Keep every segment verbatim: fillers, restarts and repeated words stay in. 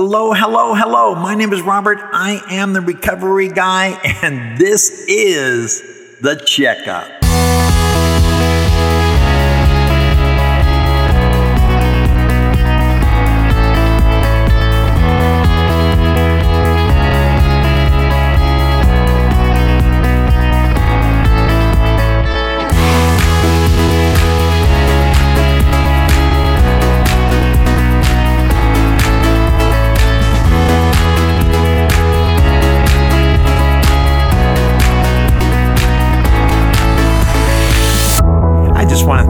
Hello, hello, hello. My name is Robert. I am the Recovery Guy, and this is The Checkup.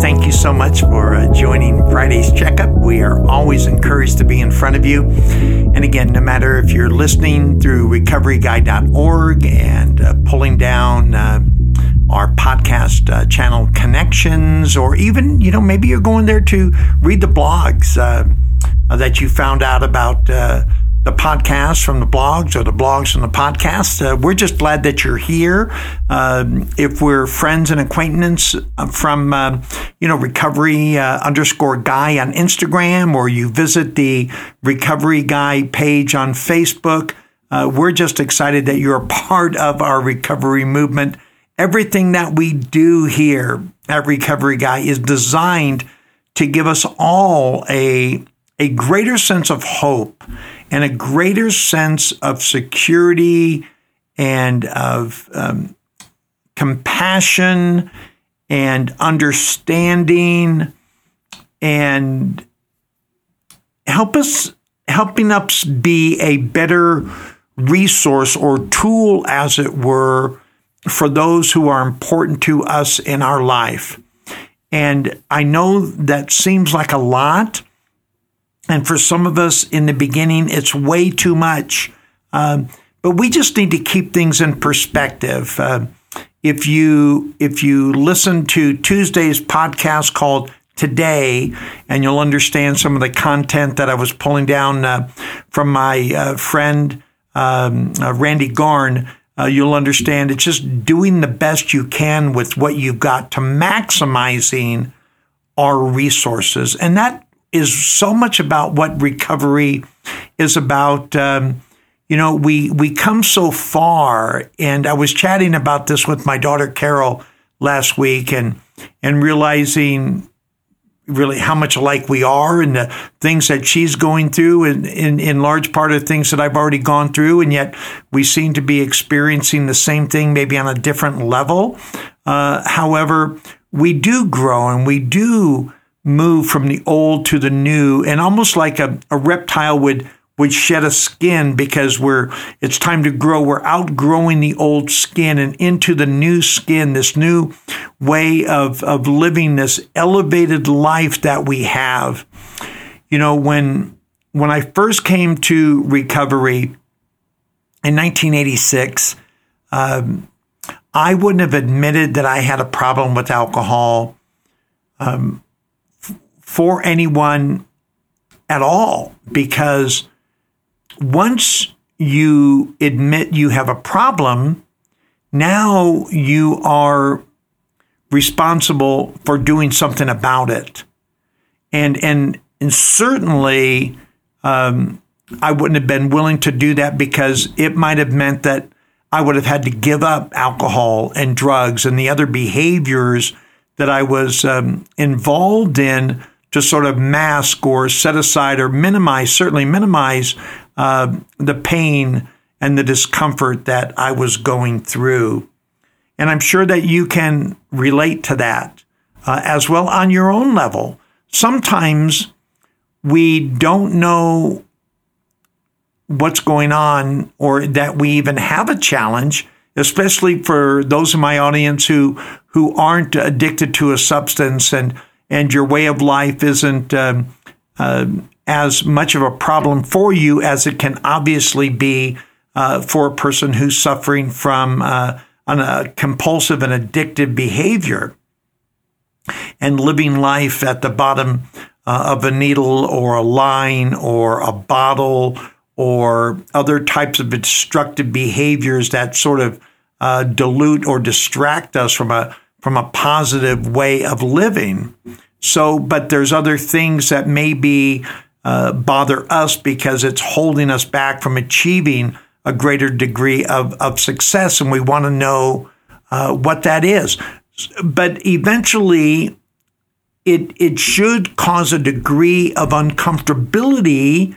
Thank you so much for uh, joining Friday's Checkup. We are always encouraged to be in front of you. And again, no matter if you're listening through recovery guide dot org and uh, pulling down uh, our podcast uh, channel connections, or even, you know, maybe you're going there to read the blogs uh, that you found out about uh, the podcast from the blogs or the blogs from the podcast. Uh, we're just glad that you're here. Uh, if we're friends and acquaintance from, uh, you know, recovery uh, underscore guy on Instagram, or you visit the Recovery Guy page on Facebook, uh, we're just excited that you're a part of our recovery movement. Everything that we do here at Recovery Guy is designed to give us all a a greater sense of hope and a greater sense of security and of um, compassion and understanding, and help us, helping us be a better resource or tool, as it were, for those who are important to us in our life. And I know that seems like a lot. And for some of us in the beginning, it's way too much. Um, but we just need to keep things in perspective. Uh, if you if you listen to Tuesday's podcast called Today, and you'll understand some of the content that I was pulling down uh, from my uh, friend um, uh, Randy Garn, uh, you'll understand it's just doing the best you can with what you've got to maximizing our resources. And that is so much about what recovery is about. Um, you know, we we come so far, and I was chatting about this with my daughter Carol last week, and and realizing really how much alike we are, and the things that she's going through, and in, in large part of things that I've already gone through, and yet we seem to be experiencing the same thing, maybe on a different level. Uh, however, we do grow, and we do move from the old to the new, and almost like a, a reptile would would shed a skin, because we're it's time to grow. We're outgrowing the old skin and into the new skin, this new way of of living, this elevated life that we have. You know, when when I first came to recovery in nineteen eighty-six, um, I wouldn't have admitted that I had a problem with alcohol Um, for anyone at all, because once you admit you have a problem, now you are responsible for doing something about it. And and, and certainly um, I wouldn't have been willing to do that, because it might have meant that I would have had to give up alcohol and drugs and the other behaviors that I was um, involved in, to sort of mask or set aside or minimize, certainly minimize uh, the pain and the discomfort that I was going through. And I'm sure that you can relate to that uh, as well on your own level. Sometimes we don't know what's going on, or that we even have a challenge, especially for those in my audience who who aren't addicted to a substance, and and your way of life isn't um, uh, as much of a problem for you as it can obviously be uh, for a person who's suffering from uh, an, a compulsive and addictive behavior, and living life at the bottom uh, of a needle or a line or a bottle or other types of destructive behaviors that sort of uh, dilute or distract us from a from a positive way of living. So, but there's other things that may be uh, bother us because it's holding us back from achieving a greater degree of, of success. And we want to know uh, what that is. But eventually, it it should cause a degree of uncomfortability,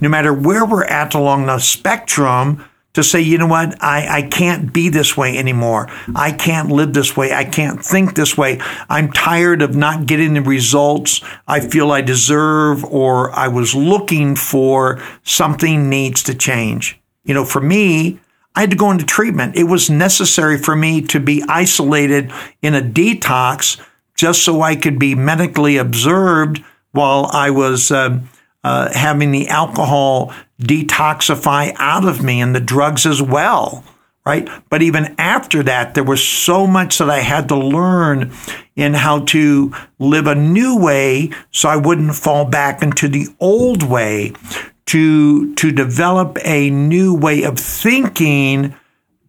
no matter where we're at along the spectrum, to say, you know what, I, I can't be this way anymore. I can't live this way. I can't think this way. I'm tired of not getting the results I feel I deserve or I was looking for. Something needs to change. You know, for me, I had to go into treatment. It was necessary for me to be isolated in a detox just so I could be medically observed while I was uh, uh, having the alcohol detoxify out of me and the drugs as well, right? But even after that, there was so much that I had to learn in how to live a new way so I wouldn't fall back into the old way, to to develop a new way of thinking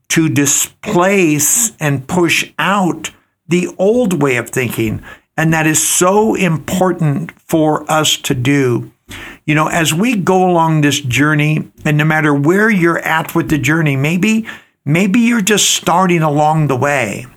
to displace and push out the old way of thinking. And that is so important for us to do. You know, as we go along this journey, and no matter where you're at with the journey, maybe, maybe you're just starting along the way.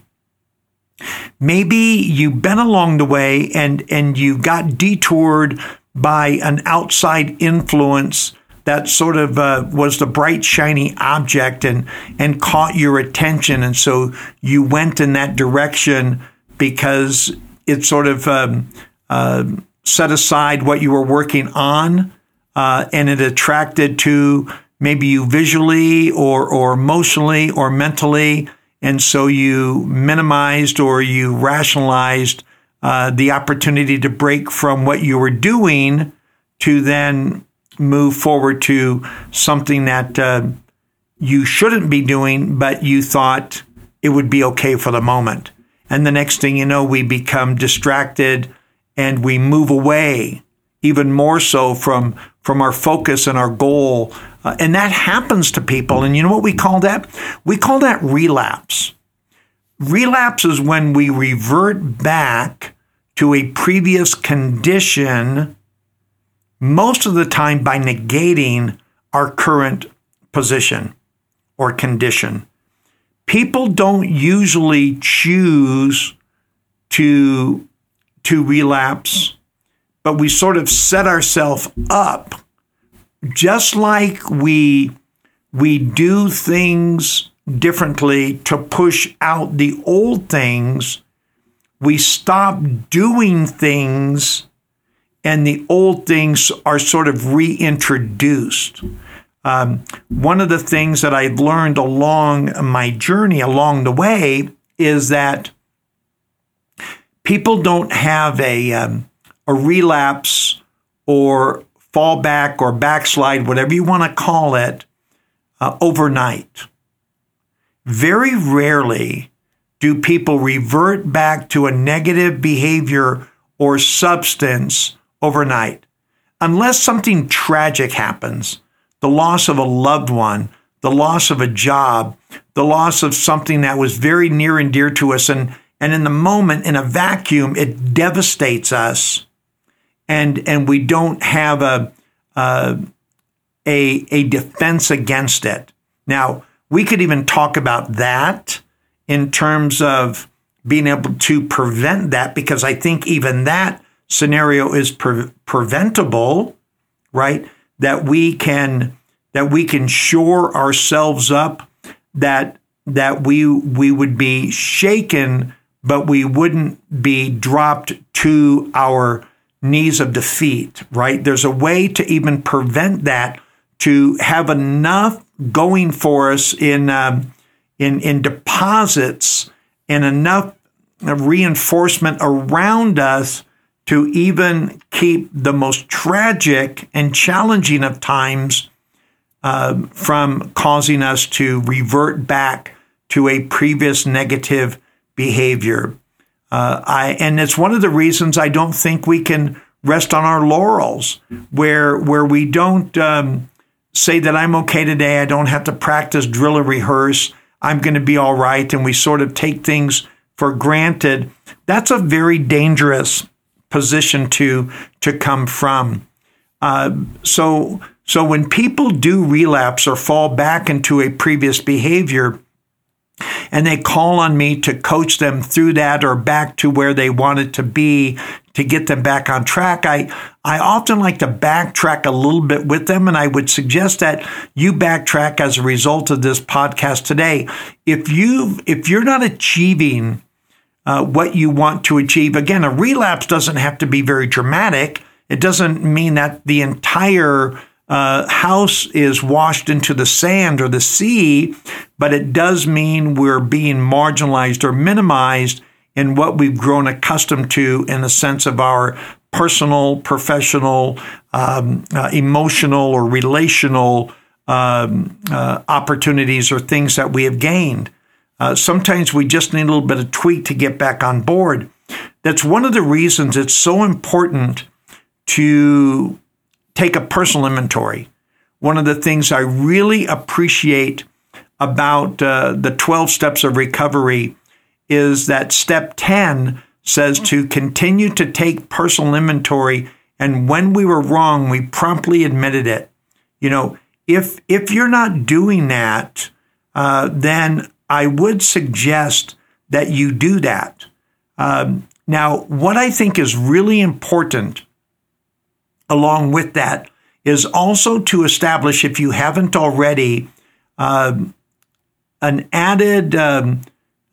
Maybe you've been along the way and, and you got detoured by an outside influence that sort of uh, was the bright, shiny object and, and caught your attention. And so you went in that direction because it sort of um, uh, set aside what you were working on, uh, and it attracted to maybe you visually or, or emotionally or mentally. And so you minimized or you rationalized uh, the opportunity to break from what you were doing to then move forward to something that uh, you shouldn't be doing, but you thought it would be okay for the moment. And the next thing you know, we become distracted and we move away even more so from, from our focus and our goal. Uh, and that happens to people. And you know what we call that? We call that relapse. Relapse is when we revert back to a previous condition, most of the time by negating our current position or condition. People don't usually choose to, to relapse, but we sort of set ourselves up, just like we, we do things differently to push out the old things. We stop doing things and the old things are sort of reintroduced. Um, one of the things that I've learned along my journey, along the way, is that people don't have a um, a relapse or fall back or backslide, whatever you want to call it, uh, overnight. Very rarely do people revert back to a negative behavior or substance overnight, unless something tragic happens, the loss of a loved one, the loss of a job, the loss of something that was very near and dear to us. And, and in the moment, in a vacuum, it devastates us. And, and we don't have a, a, a, a defense against it. Now, we could even talk about that in terms of being able to prevent that, because I think even that scenario is pre- preventable, right? That we can that we can shore ourselves up, that that we we would be shaken, but we wouldn't be dropped to our knees of defeat, right? There's a way to even prevent that, to have enough going for us in um, in in deposits and enough reinforcement around us to even keep the most tragic and challenging of times uh, from causing us to revert back to a previous negative behavior. Uh, I and it's one of the reasons I don't think we can rest on our laurels, where where we don't um, say that I'm okay today, I don't have to practice, drill, or rehearse, I'm going to be all right, and we sort of take things for granted. That's a very dangerous position to to come from. Uh, so, so when people do relapse or fall back into a previous behavior, and they call on me to coach them through that or back to where they wanted to be to get them back on track, I, I often like to backtrack a little bit with them. And I would suggest that you backtrack as a result of this podcast today. If you, if you're not achieving uh, what you want to achieve, again, a relapse doesn't have to be very dramatic. It doesn't mean that the entire Uh, house is washed into the sand or the sea, but it does mean we're being marginalized or minimized in what we've grown accustomed to in the sense of our personal, professional, um, uh, emotional, or relational um, uh, opportunities or things that we have gained. Uh, sometimes we just need a little bit of tweak to get back on board. That's one of the reasons it's so important to take a personal inventory. One of the things I really appreciate about uh, the twelve steps of recovery is that step ten says to continue to take personal inventory, and when we were wrong, we promptly admitted it. You know, if if you're not doing that, uh, then I would suggest that you do that. Um, now, what I think is really important along with that is also to establish, if you haven't already, uh, an added um,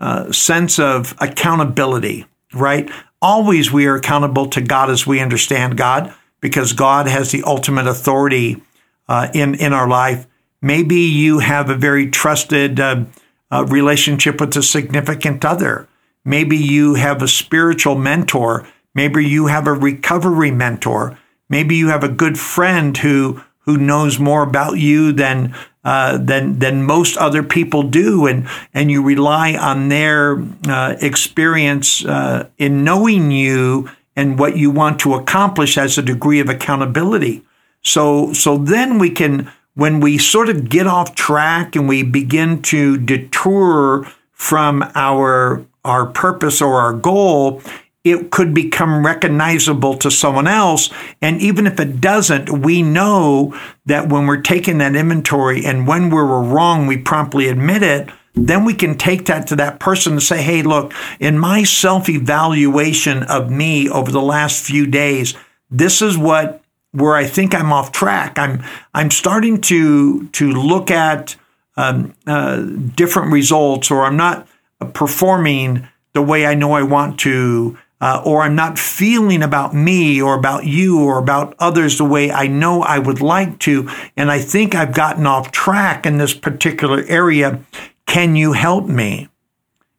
uh, sense of accountability, right? Always we are accountable to God as we understand God, because God has the ultimate authority uh, in, in our life. Maybe you have a very trusted uh, uh, relationship with a significant other. Maybe you have a spiritual mentor. Maybe you have a recovery mentor. Maybe you have a good friend who who knows more about you than uh, than than most other people do, and and you rely on their uh, experience uh, in knowing you and what you want to accomplish as a degree of accountability. So so then we can, when we sort of get off track and we begin to detour from our our purpose or our goal, it could become recognizable to someone else. And even if it doesn't, we know that when we're taking that inventory and when we were wrong, we promptly admit it, then we can take that to that person and say, hey, look, in my self-evaluation of me over the last few days, this is what where I think I'm off track. I'm I'm starting to, to look at um, uh, different results, or I'm not performing the way I know I want to. Uh, or I'm not feeling about me or about you or about others the way I know I would like to, and I think I've gotten off track in this particular area. Can you help me?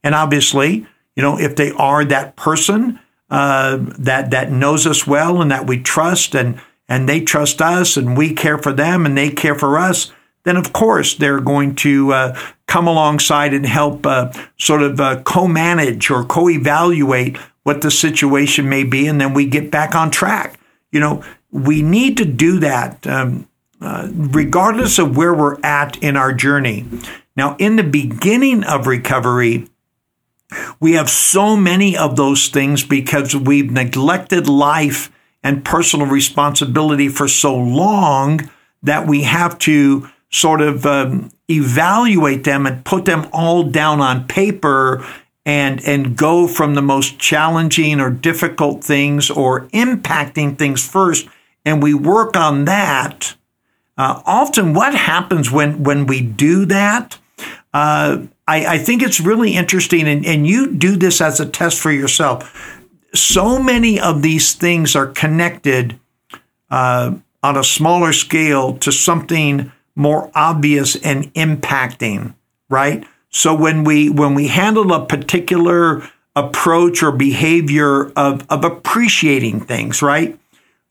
And obviously, you know, if they are that person uh, that that knows us well and that we trust, and and they trust us, and we care for them and they care for us, then of course they're going to uh, come alongside and help uh, sort of uh, co-manage or co-evaluate what the situation may be, and then we get back on track. You know, we need to do that um, uh, regardless of where we're at in our journey. Now, in the beginning of recovery, we have so many of those things because we've neglected life and personal responsibility for so long that we have to sort of um, evaluate them and put them all down on paper and and go from the most challenging or difficult things or impacting things first, and we work on that. Uh, often what happens when, when we do that, uh, I, I think it's really interesting, and, and you do this as a test for yourself. So many of these things are connected uh, on a smaller scale to something more obvious and impacting, right? So when we when we handle a particular approach or behavior of, of appreciating things, right?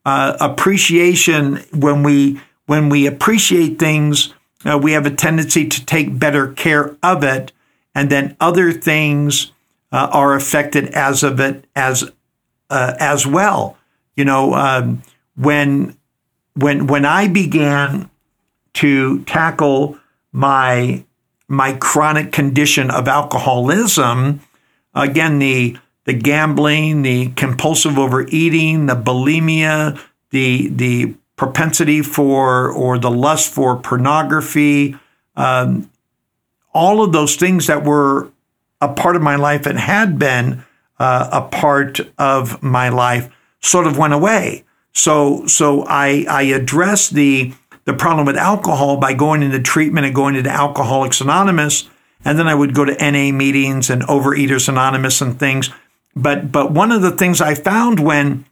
Uh, appreciation, when we when we appreciate things, uh, we have a tendency to take better care of it, and then other things uh, are affected as of it as uh, as well. You know, um, when when when I began to tackle my my chronic condition of alcoholism, again, the the gambling, the compulsive overeating, the bulimia, the the propensity for or the lust for pornography, um, all of those things that were a part of my life and had been uh, a part of my life sort of went away. So so I, I addressed the, the problem with alcohol by going into treatment and going into Alcoholics Anonymous. And then I would go to N A meetings and Overeaters Anonymous and things. But but one of the things I found when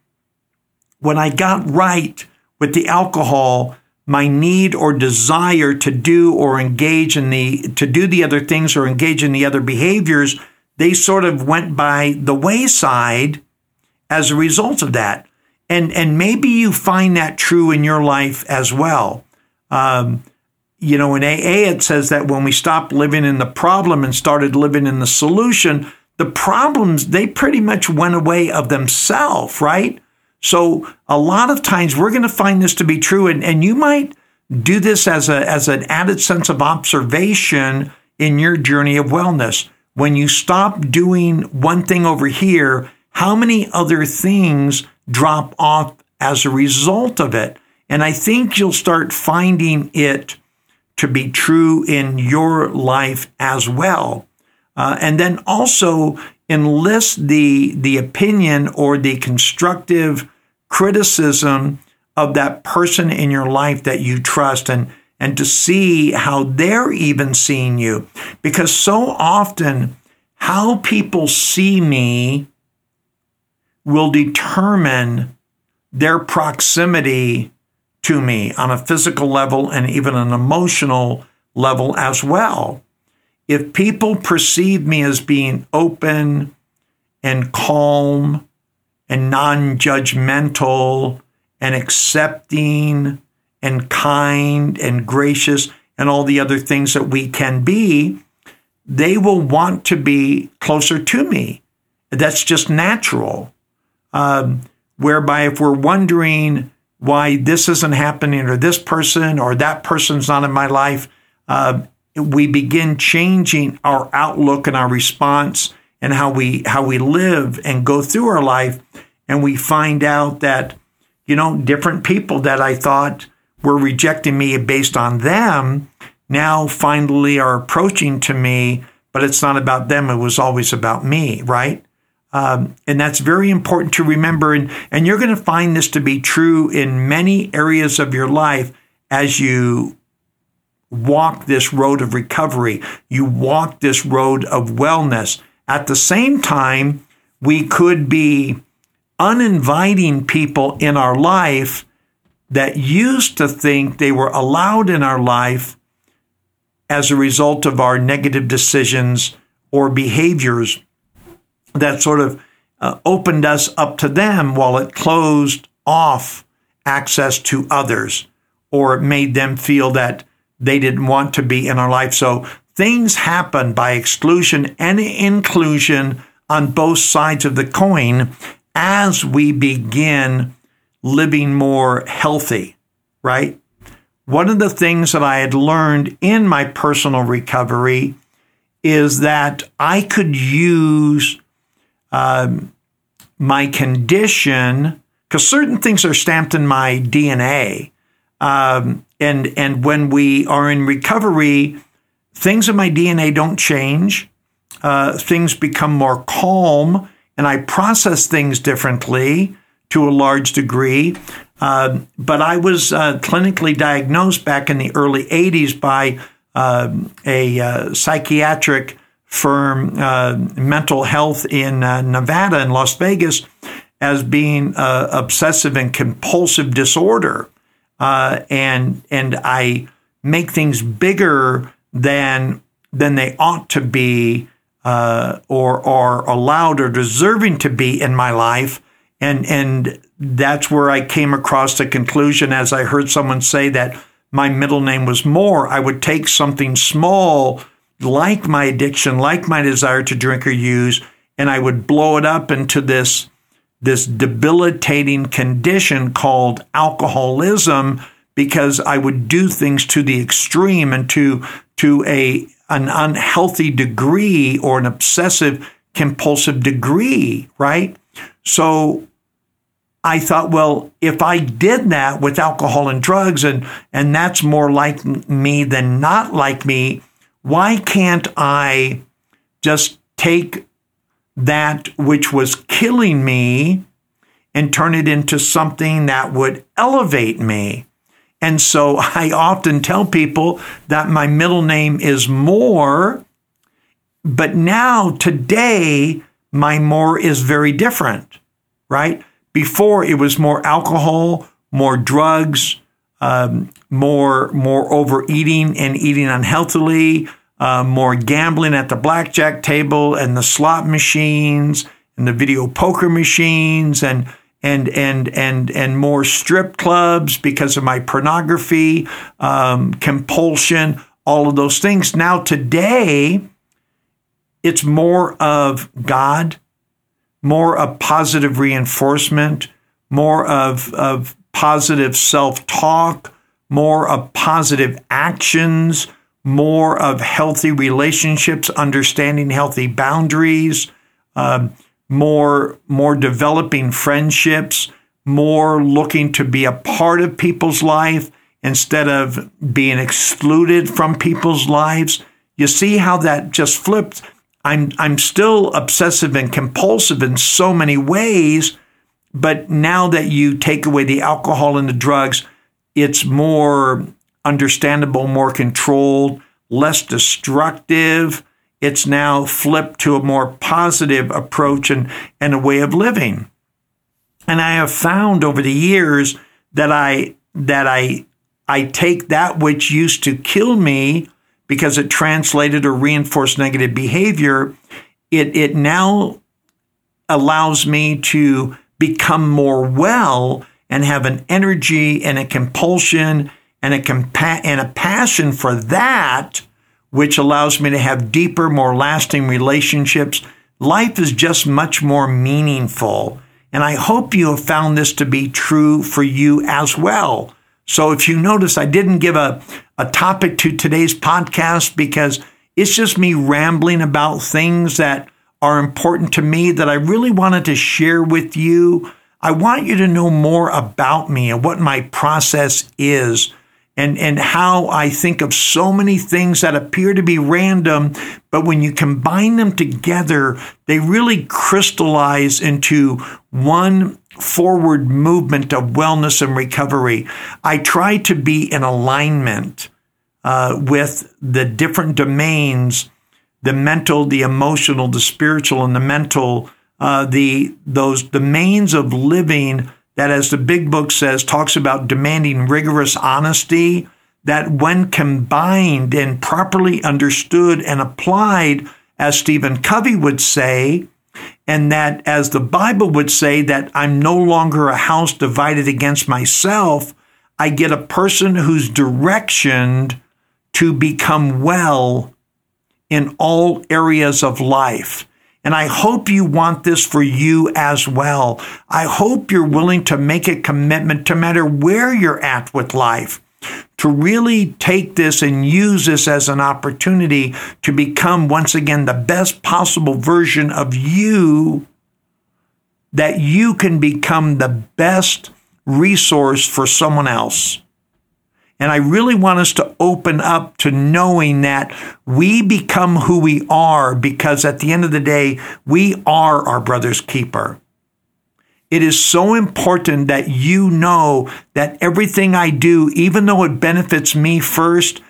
when I got right with the alcohol, my need or desire to do or engage in the to do the other things or engage in the other behaviors, they sort of went by the wayside as a result of that. And and maybe you find that true in your life as well. Um, you know, in A A, it says that when we stopped living in the problem and started living in the solution, the problems, they pretty much went away of themselves, right? So a lot of times we're going to find this to be true. And, and you might do this as a as an added sense of observation in your journey of wellness. When you stop doing one thing over here, how many other things drop off as a result of it? And I think you'll start finding it to be true in your life as well. Uh, and then also enlist the the opinion or the constructive criticism of that person in your life that you trust, and, and to see how they're even seeing you. Because so often how people see me will determine their proximity to me on a physical level and even an emotional level as well. If people perceive me as being open and calm and non-judgmental and accepting and kind and gracious and all the other things that we can be, they will want to be closer to me. That's just natural. Um, whereby if we're wondering why this isn't happening or this person or that person's not in my life, uh, we begin changing our outlook and our response and how we how we live and go through our life. And we find out that, you know, different people that I thought were rejecting me based on them now finally are approaching to me, but it's not about them. It was always about me, right? Um, and that's very important to remember. And, and you're going to find this to be true in many areas of your life as you walk this road of recovery. You walk this road of wellness. At the same time, we could be uninviting people in our life that used to think they were allowed in our life as a result of our negative decisions or behaviors that sort of uh, opened us up to them while it closed off access to others, or it made them feel that they didn't want to be in our life. So things happen by exclusion and inclusion on both sides of the coin as we begin living more healthy, right? One of the things that I had learned in my personal recovery is that I could use Um, my condition, because certain things are stamped in my D N A. Um, and, and when we are in recovery, things in my D N A don't change. Uh, things become more calm, and I process things differently to a large degree. Uh, but I was uh, clinically diagnosed back in the early eighties by uh, a uh, psychiatric firm, uh, mental health in uh, Nevada and Las Vegas as being uh, obsessive and compulsive disorder. Uh, and and I make things bigger than than they ought to be uh, or are allowed or deserving to be in my life. And, and that's where I came across the conclusion, as I heard someone say that my middle name was Moore. I would take something small like my addiction, like my desire to drink or use, and I would blow it up into this, this debilitating condition called alcoholism, because I would do things to the extreme and to, to a, an unhealthy degree or an obsessive compulsive degree, right? So I thought, well, if I did that with alcohol and drugs, and, and that's more like me than not like me, why can't I just take that which was killing me and turn it into something that would elevate me? And so I often tell people that my middle name is More, but now today my More is very different, right? Before it was more alcohol, more drugs, um, more more overeating and eating unhealthily, uh, more gambling at the blackjack table and the slot machines and the video poker machines and and and and and more strip clubs because of my pornography, um, compulsion, all of those things. Now today, it's more of God, more of positive reinforcement, more of, of positive self-talk, more of positive actions, more of healthy relationships, understanding healthy boundaries, uh, more, more developing friendships, more looking to be a part of people's life instead of being excluded from people's lives. You see how that just flipped? I'm I'm still obsessive and compulsive in so many ways, but now that you take away the alcohol and the drugs, it's more understandable, more controlled, less destructive. It's now flipped to a more positive approach and, and a way of living. And I have found over the years that I that I I take that which used to kill me, because it translated or reinforced negative behavior, it it now allows me to become more well and have an energy and a compulsion and a compa- and a passion for that, which allows me to have deeper, more lasting relationships. Life is just much more meaningful. And I hope you have found this to be true for you as well. So if you notice, I didn't give a, a topic to today's podcast because it's just me rambling about things that are important to me that I really wanted to share with you. I want you to know more about me and what my process is and, and how I think of so many things that appear to be random, but when you combine them together, they really crystallize into one forward movement of wellness and recovery. I try to be in alignment uh, with the different domains, the mental, the emotional, the spiritual, and the mental, uh, the those domains of living that, as the big book says, talks about demanding rigorous honesty, that when combined and properly understood and applied, as Stephen Covey would say, and that, as the Bible would say, that I'm no longer a house divided against myself, I get a person who's directioned to become well in all areas of life. And I hope you want this for you as well. I hope you're willing to make a commitment, to matter where you're at with life, to really take this and use this as an opportunity to become, once again, the best possible version of you, that you can become the best resource for someone else. And I really want us to open up to knowing that we become who we are, because at the end of the day, we are our brother's keeper. It is so important that you know that everything I do, even though it benefits me first,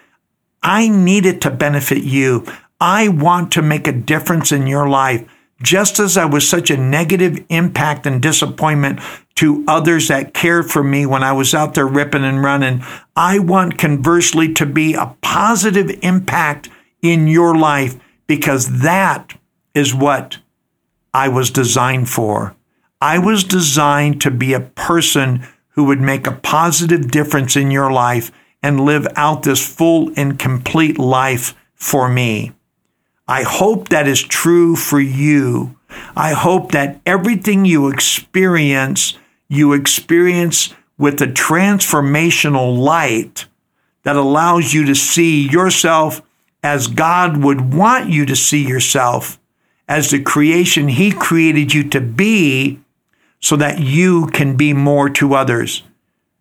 I need it to benefit you. I want to make a difference in your life. Just as I was such a negative impact and disappointment to others that cared for me when I was out there ripping and running, I want, conversely, to be a positive impact in your life, because that is what I was designed for. I was designed to be a person who would make a positive difference in your life and live out this full and complete life for me. I hope that is true for you. I hope that everything you experience, you experience with a transformational light that allows you to see yourself as God would want you to see yourself, as the creation He created you to be, so that you can be more to others.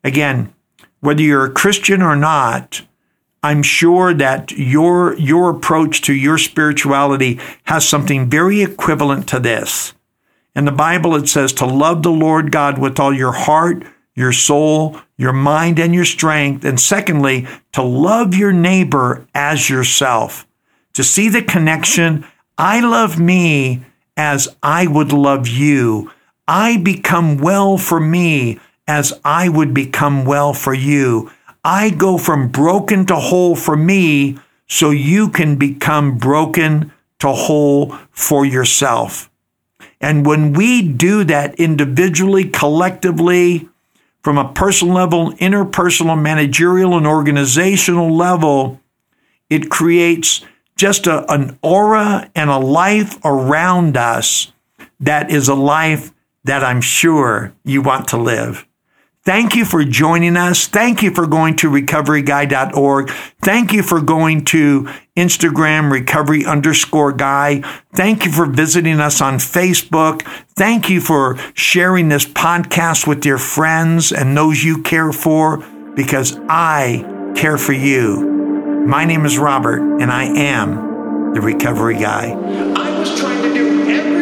Again, whether you're a Christian or not, I'm sure that your your approach to your spirituality has something very equivalent to this. In the Bible, it says to love the Lord God with all your heart, your soul, your mind, and your strength. And secondly, to love your neighbor as yourself. To see the connection, I love me as I would love you. I become well for me as I would become well for you. I go from broken to whole for me so you can become broken to whole for yourself. And when we do that individually, collectively, from a personal level, interpersonal, managerial, and organizational level, it creates just a, an aura and a life around us that is a life that I'm sure you want to live. Thank you for joining us. Thank you for going to recovery guy dot org. Thank you for going to Instagram, recovery underscore guy. Thank you for visiting us on Facebook. Thank you for sharing this podcast with your friends and those you care for, because I care for you. My name is Robert, and I am the Recovery Guy. I was trying to do everything.